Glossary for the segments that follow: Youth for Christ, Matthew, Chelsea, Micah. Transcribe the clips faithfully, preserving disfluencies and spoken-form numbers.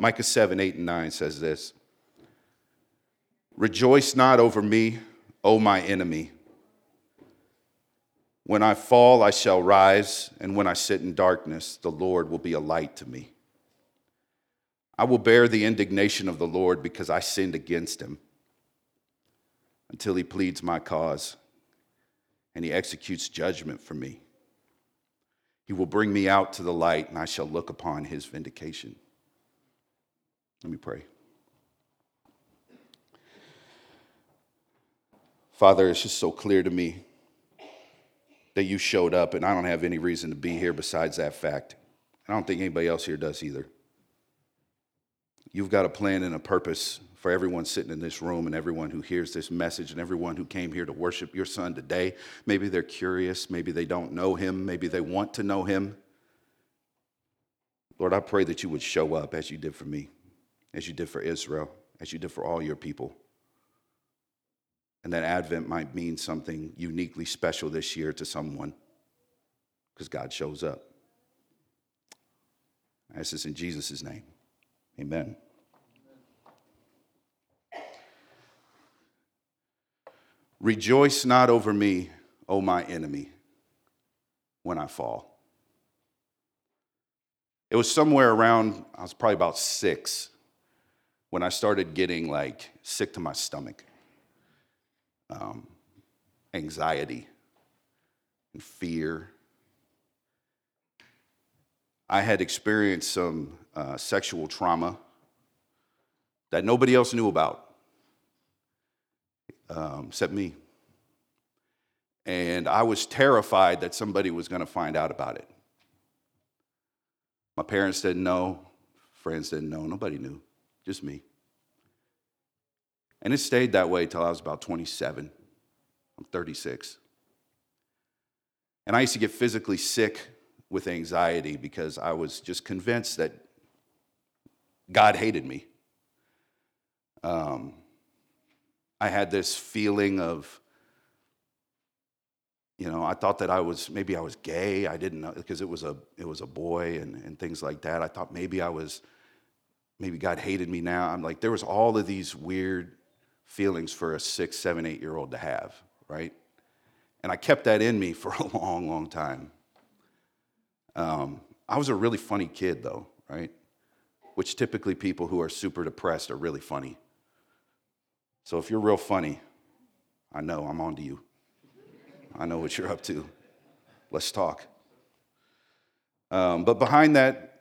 Micah seven, eight, and nine says this. Rejoice not over me, O my enemy. When I fall, I shall rise, and when I sit in darkness, the Lord will be a light to me. I will bear the indignation of the Lord because I sinned against him until he pleads my cause and he executes judgment for me. He will bring me out to the light, and I shall look upon his vindication. Let me pray. Father, it's just so clear to me that you showed up, and I don't have any reason to be here besides that fact. I don't think anybody else here does either. You've got a plan and a purpose for everyone sitting in this room and everyone who hears this message and everyone who came here to worship your son today. Maybe they're curious. Maybe they don't know him. Maybe they want to know him. Lord, I pray that you would show up as you did for me, as you did for Israel, as you did for all your people. And that Advent might mean something uniquely special this year to someone because God shows up. I ask this in Jesus' name. Amen. Rejoice not over me, O my enemy, when I fall. It was somewhere around, I was probably about six, when I started getting like sick to my stomach. Um, anxiety and fear. I had experienced some uh, sexual trauma that nobody else knew about um, except me. And I was terrified that somebody was going to find out about it. My parents didn't know. Friends didn't know. Nobody knew. Just me. And it stayed that way till I was about twenty-seven. I'm thirty-six. And I used to get physically sick with anxiety because I was just convinced that God hated me. Um, I had this feeling of, you know, I thought that I was, maybe I was gay. I didn't know, because it was a it was a boy and, and things like that. I thought maybe I was, maybe God hated me now. I'm like, there was all of these weird feelings for a six, seven, eight-year-old to have, right? And I kept that in me for a long, long time. Um, I was a really funny kid, though, right? Which typically people who are super depressed are really funny. So if you're real funny, I know I'm on to you. I know what you're up to. Let's talk. Um, but behind that,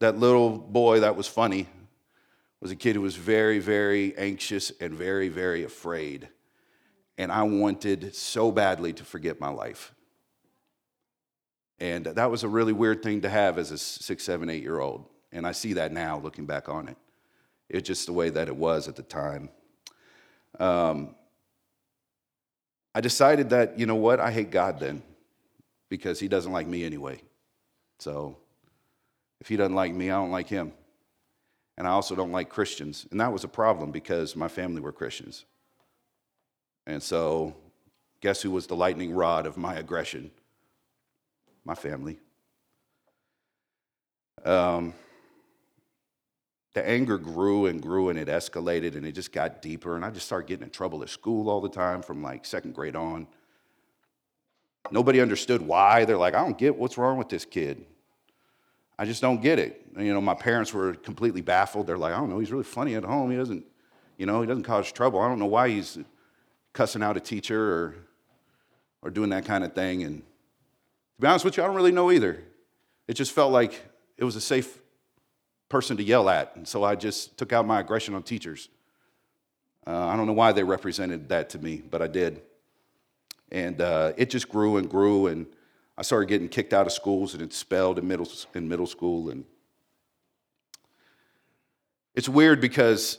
that little boy that was funny was a kid who was very, very anxious and very, very afraid. And I wanted so badly to forget my life. And that was a really weird thing to have as a six, seven, eight-year-old. And I see that now looking back on it. It's just the way that it was at the time. Um, I decided that, you know what, I hate God then because he doesn't like me anyway. So if he doesn't like me, I don't like him. And I also don't like Christians. And that was a problem because my family were Christians. And so guess who was the lightning rod of my aggression? My family. Um, the anger grew and grew and it escalated and it just got deeper. And I just started getting in trouble at school all the time from like second grade on. Nobody understood why. They're like, I don't get what's wrong with this kid. I just don't get it. You know, my parents were completely baffled. They're like, I don't know, he's really funny at home. He doesn't, you know, he doesn't cause trouble. I don't know why he's cussing out a teacher or or doing that kind of thing. And to be honest with you, I don't really know either. It just felt like it was a safe person to yell at. And so I just took out my aggression on teachers. Uh, I don't know why they represented that to me, but I did. And uh, it just grew and grew and I started getting kicked out of schools and expelled in middle in middle school. And it's weird because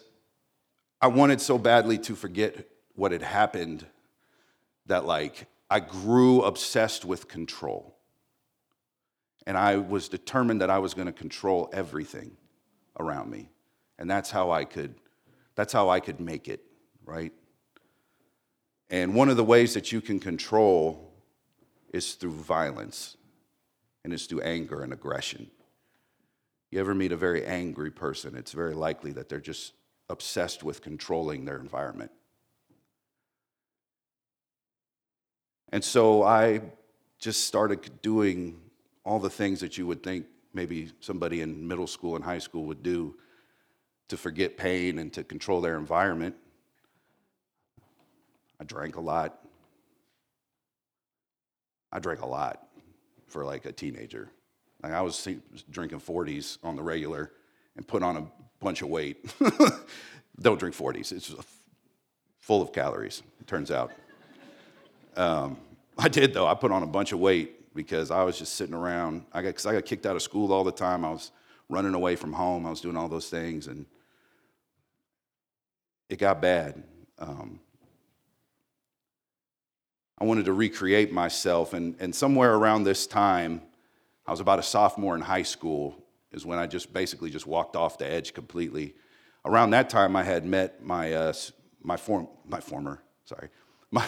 I wanted so badly to forget what had happened that, like, I grew obsessed with control. And I was determined that I was going to control everything around me. And that's how I could, that's how I could make it, right? And one of the ways that you can control is through violence, and it's through anger and aggression. You ever meet a very angry person, it's very likely that they're just obsessed with controlling their environment. And so I just started doing all the things that you would think maybe somebody in middle school and high school would do to forget pain and to control their environment. I drank a lot. I drank a lot for like a teenager. Like I was drinking forties on the regular and put on a bunch of weight. Don't drink forties. It's full of calories, it turns out. um, I did, though. I put on a bunch of weight because I was just sitting around. I got, 'cause I got kicked out of school all the time. I was running away from home. I was doing all those things, and it got bad. Um, I wanted to recreate myself, and, and somewhere around this time, I was about a sophomore in high school is when I just basically just walked off the edge completely. Around that time, I had met my uh, my form my former sorry my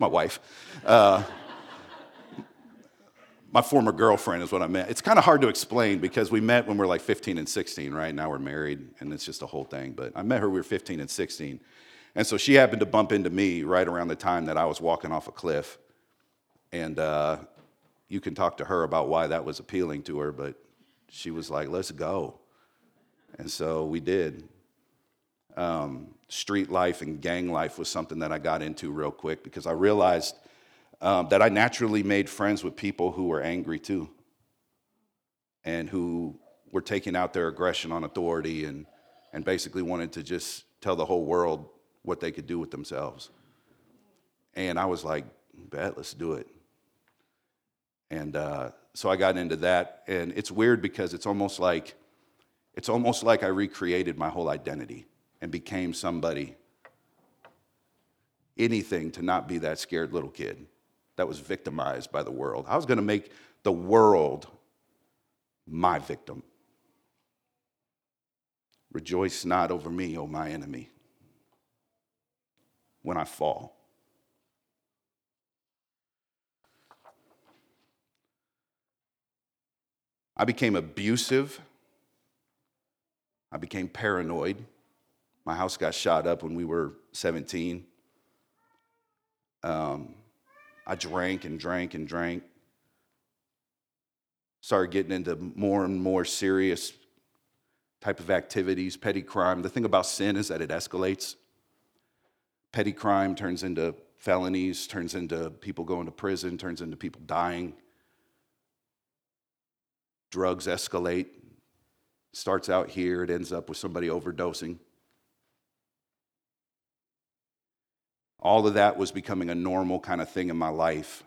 my wife, uh, my former girlfriend is what I meant. It's kind of hard to explain because we met when we were like fifteen and sixteen, right? Now we're married, and it's just a whole thing. But I met her when we were fifteen and sixteen, and so she happened to bump into me right around the time that I was walking off a cliff, and uh, you can talk to her about why that was appealing to her, but she was like, let's go. And so we did. Um, street life and gang life was something that I got into real quick because I realized um, that I naturally made friends with people who were angry too and who were taking out their aggression on authority and, and basically wanted to just tell the whole world what they could do with themselves. And I was like, bet, let's do it. And uh, so I got into that, and it's weird because it's almost like it's almost like I recreated my whole identity and became somebody, anything to not be that scared little kid that was victimized by the world. I was going to make the world my victim. Rejoice not over me, O my enemy, when I fall. I became abusive. I became paranoid. My house got shot up when we were seventeen. Um, I drank and drank and drank. Started getting into more and more serious type of activities, petty crime. The thing about sin is that it escalates. Petty crime turns into felonies, turns into people going to prison, turns into people dying. Drugs escalate. Starts out here, it ends up with somebody overdosing. All of that was becoming a normal kind of thing in my life.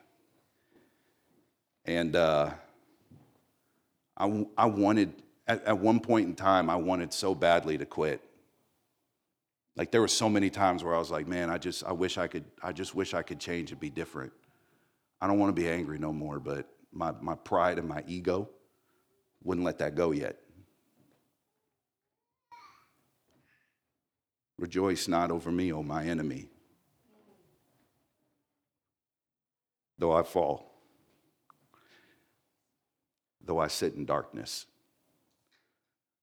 And uh, I, I wanted, at, at one point in time, I wanted so badly to quit. Like there were so many times where I was like, man, I just, I wish I could, I just wish I could change and be different. I don't want to be angry no more, but my, my pride and my ego wouldn't let that go yet. Rejoice not over me, O my enemy, though I fall, though I sit in darkness.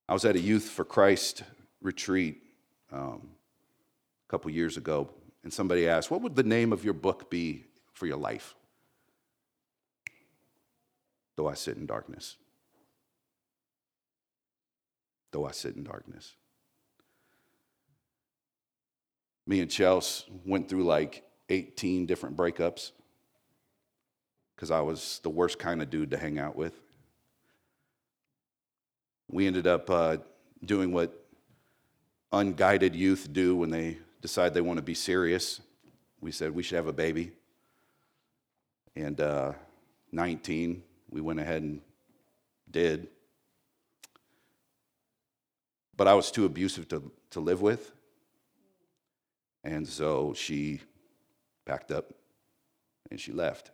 I was at a Youth for Christ retreat um, a couple years ago, and somebody asked, what would the name of your book be for your life? Though I sit in darkness. Though I sit in darkness. Me and Chelsea went through like eighteen different breakups because I was the worst kind of dude to hang out with. We ended up uh, doing what unguided youth do when they decide they want to be serious. We said we should have a baby. And uh, nineteen, we went ahead and did. But I was too abusive to, to live with. And so she packed up and she left,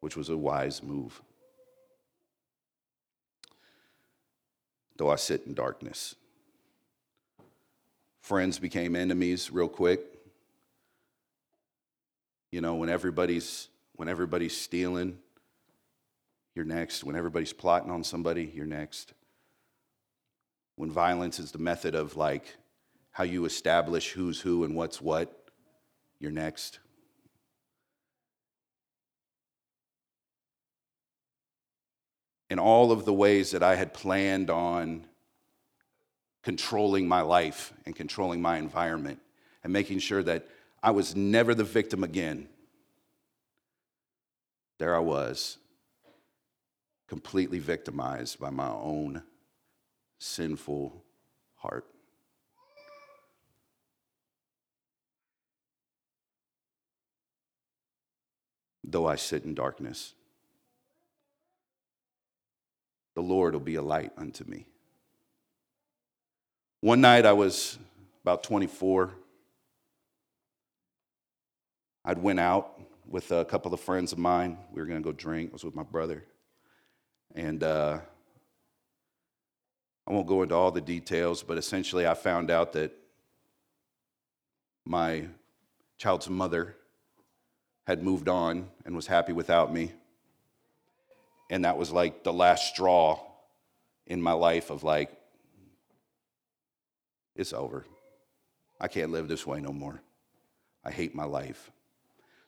which was a wise move. Though I sit in darkness. Friends became enemies real quick. You know, when everybody's when everybody's stealing, you're next. When everybody's plotting on somebody, you're next. When violence is the method of like how you establish who's who and what's what, you're next. In all of the ways that I had planned on controlling my life and controlling my environment and making sure that I was never the victim again, there I was, completely victimized by my own sinful heart. Though I sit in darkness, the Lord will be a light unto me. One night, I was about twenty-four. I'd went out with a couple of friends of mine. We were going to go drink. I was with my brother. And uh, I won't go into all the details, but essentially I found out that my child's mother had moved on and was happy without me. And that was like the last straw in my life of like, it's over. I can't live this way no more. I hate my life.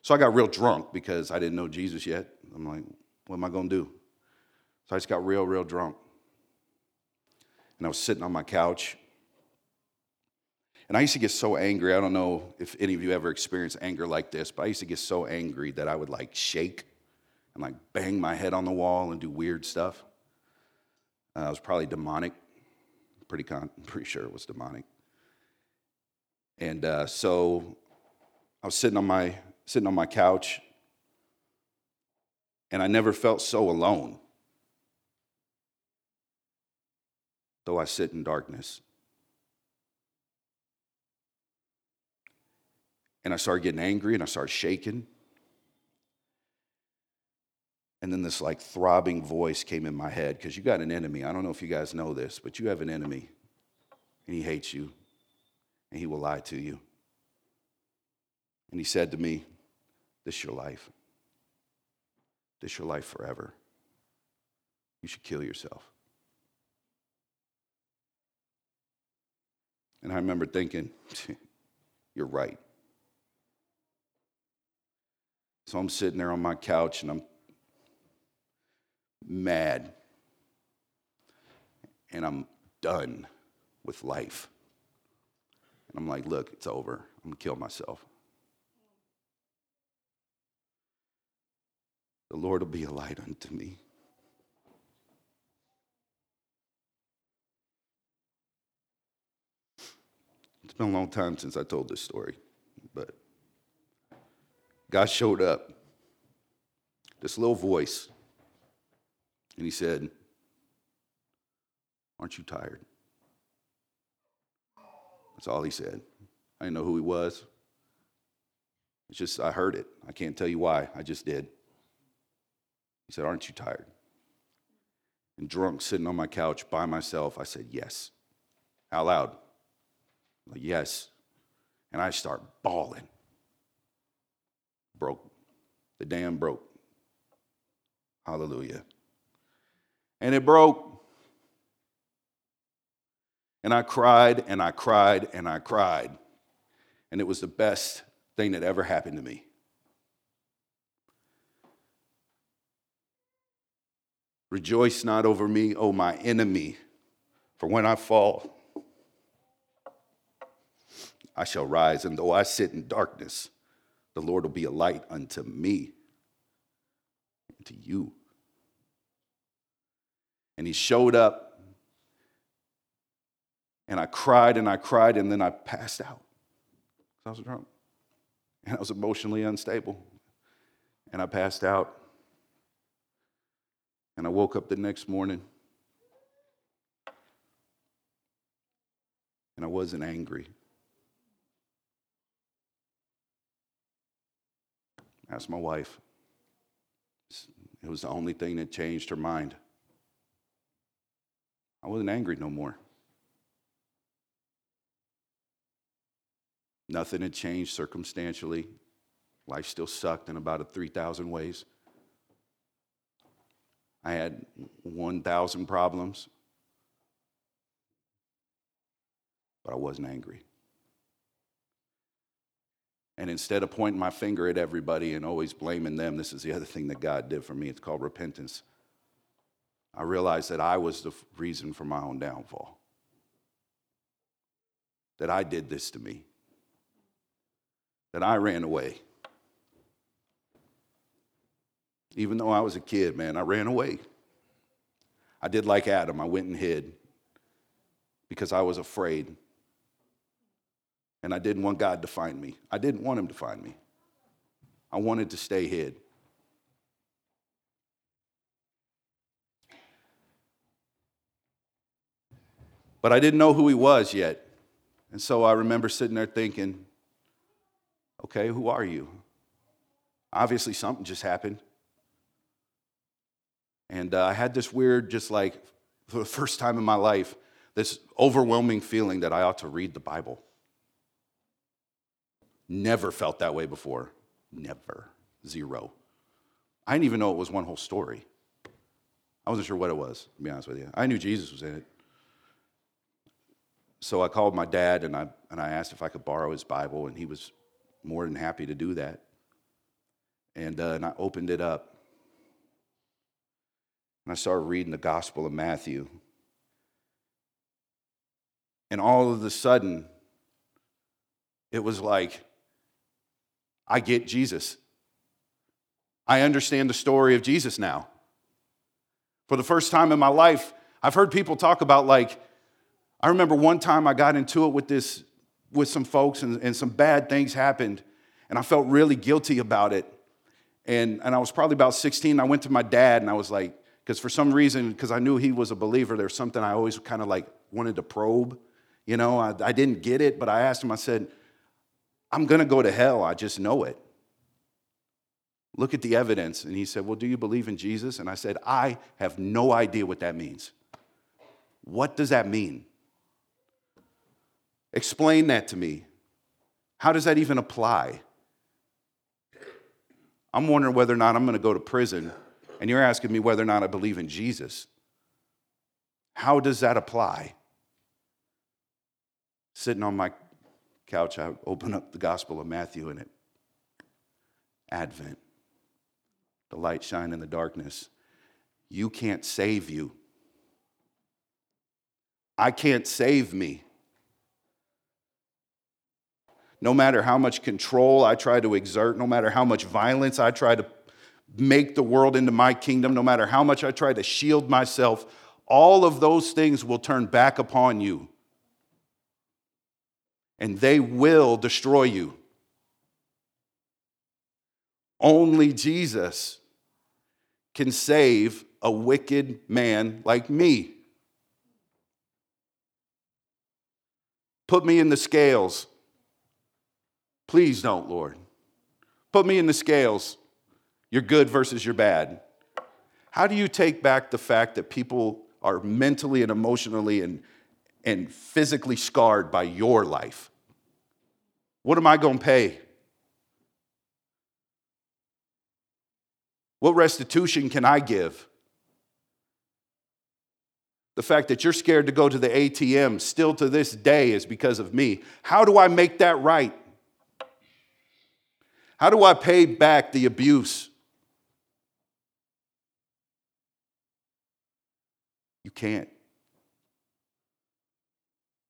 So I got real drunk because I didn't know Jesus yet. I'm like, what am I going to do? So I just got real, real drunk. And I was sitting on my couch. And I used to get so angry. I don't know if any of you ever experienced anger like this, but I used to get so angry that I would like shake and like bang my head on the wall and do weird stuff. Uh, I was probably demonic. Pretty con- pretty sure it was demonic. And uh, so I was sitting on my sitting on my couch, and I never felt so alone. Though I sit in darkness. And I started getting angry, and I started shaking. And then this like throbbing voice came in my head, because you got an enemy. I don't know if you guys know this, but you have an enemy, and he hates you, and he will lie to you. And he said to me, this is your life. This is your life forever. You should kill yourself. And I remember thinking, you're right. So I'm sitting there on my couch, and I'm mad, and I'm done with life. And I'm like, look, it's over. I'm gonna kill myself. The Lord will be a light unto me. It's been a long time since I told this story, but God showed up. This little voice. And he said, aren't you tired? That's all he said. I didn't know who he was. It's just, I heard it. I can't tell you why. I just did. He said, aren't you tired? And drunk, sitting on my couch by myself, I said, yes. Out loud. Like, yes. And I start bawling. Broke. The dam broke. Hallelujah. And it broke. And I cried, and I cried, and I cried. And it was the best thing that ever happened to me. Rejoice not over me, O my enemy, for when I fall, I shall rise. And though I sit in darkness, the Lord will be a light unto me and to you. And he showed up, and I cried, and I cried, and then I passed out. I was drunk, and I was emotionally unstable, and I passed out, and I woke up the next morning, and I wasn't angry. I asked my wife. It was the only thing that changed her mind. I wasn't angry no more. Nothing had changed circumstantially. Life still sucked in about a three thousand ways. I had one thousand problems, but I wasn't angry. And instead of pointing my finger at everybody and always blaming them, this is the other thing that God did for me. It's called repentance. I realized that I was the reason for my own downfall. That I did this to me. That I ran away. Even though I was a kid, man, I ran away. I did like Adam. I went and hid because I was afraid. And I didn't want God to find me. I didn't want him to find me. I wanted to stay hid. But I didn't know who he was yet. And so I remember sitting there thinking, okay, who are you? Obviously something just happened. And uh, I had this weird, just like, for the first time in my life, this overwhelming feeling that I ought to read the Bible. Never felt that way before. Never. Zero. I didn't even know it was one whole story. I wasn't sure what it was, to be honest with you. I knew Jesus was in it. So I called my dad, and I and I asked if I could borrow his Bible, and he was more than happy to do that. And, uh, and I opened it up. And I started reading the Gospel of Matthew. And all of a sudden, it was like, I get Jesus. I understand the story of Jesus now. For the first time in my life, I've heard people talk about, like, I remember one time I got into it with this, with some folks, and, and some bad things happened. And I felt really guilty about it. And, and I was probably about sixteen. I went to my dad, and I was like, because for some reason, because I knew he was a believer, there's something I always kind of like wanted to probe. You know, I, I didn't get it, but I asked him, I said, I'm going to go to hell. I just know it. Look at the evidence. And he said, well, do you believe in Jesus? And I said, I have no idea what that means. What does that mean? Explain that to me. How does that even apply? I'm wondering whether or not I'm going to go to prison. And you're asking me whether or not I believe in Jesus. How does that apply? Sitting on my couch, I open up the Gospel of Matthew in it. Advent. The light shine in the darkness. You can't save you. I can't save me. No matter how much control I try to exert, no matter how much violence I try to make the world into my kingdom, no matter how much I try to shield myself, all of those things will turn back upon you. And they will destroy you. Only Jesus can save a wicked man like me. Put me in the scales. Please don't, Lord. Put me in the scales. You're good versus you're bad. How do you take back the fact that people are mentally and emotionally and, and physically scarred by your life? What am I going to pay? What restitution can I give? The fact that you're scared to go to the A T M still to this day is because of me. How do I make that right? How do I pay back the abuse? You can't.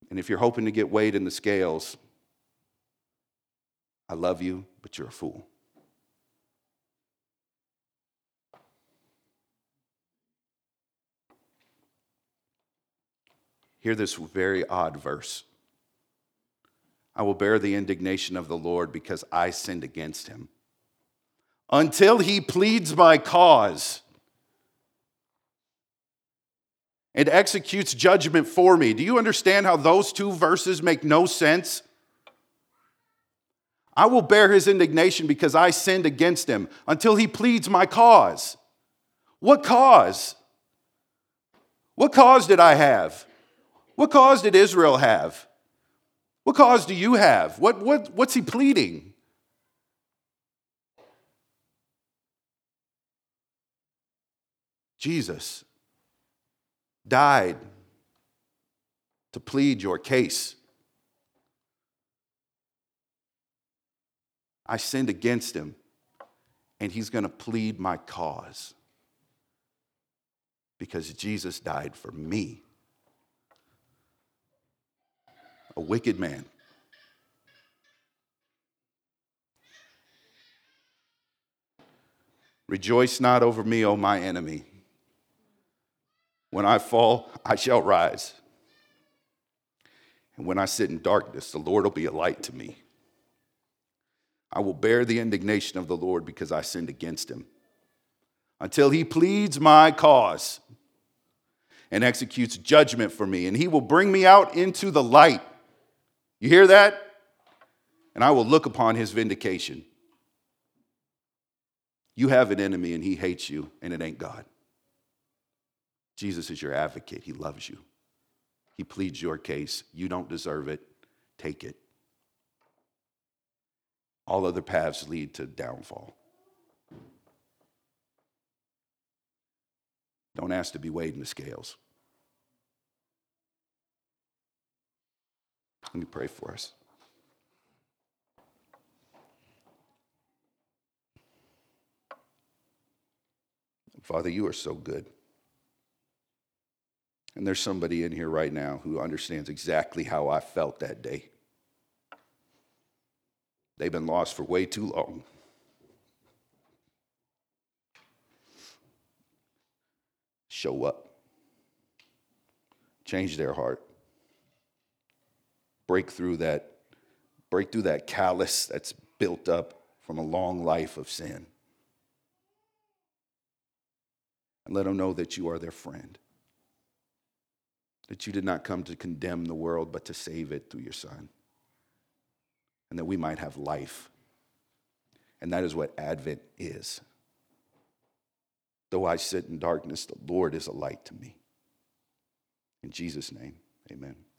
And if you're hoping to get weighed in the scales, I love you, but you're a fool. Hear this very odd verse. I will bear the indignation of the Lord because I sinned against him. Until he pleads my cause and executes judgment for me. Do you understand how those two verses make no sense? I will bear his indignation because I sinned against him until he pleads my cause. What cause? What cause did I have? What cause did Israel have? What cause do you have? What, what, what's he pleading? Jesus died to plead your case. I sinned against him, and he's going to plead my cause because Jesus died for me, a wicked man. Rejoice not over me, O my enemy. When I fall, I shall rise. And when I sit in darkness, the Lord will be a light to me. I will bear the indignation of the Lord because I sinned against him. Until he pleads my cause and executes judgment for me, and he will bring me out into the light. You hear that? And I will look upon his vindication. You have an enemy and he hates you, and it ain't God. Jesus is your advocate. He loves you. He pleads your case. You don't deserve it. Take it. All other paths lead to downfall. Don't ask to be weighed in the scales. Let me pray for us. Father, you are so good. And there's somebody in here right now who understands exactly how I felt that day. They've been lost for way too long. Show up. Change their heart. Break through that, break through that callus that's built up from a long life of sin. And let them know that you are their friend. That you did not come to condemn the world, but to save it through your Son. And that we might have life. And that is what Advent is. Though I sit in darkness, the Lord is a light to me. In Jesus' name, amen.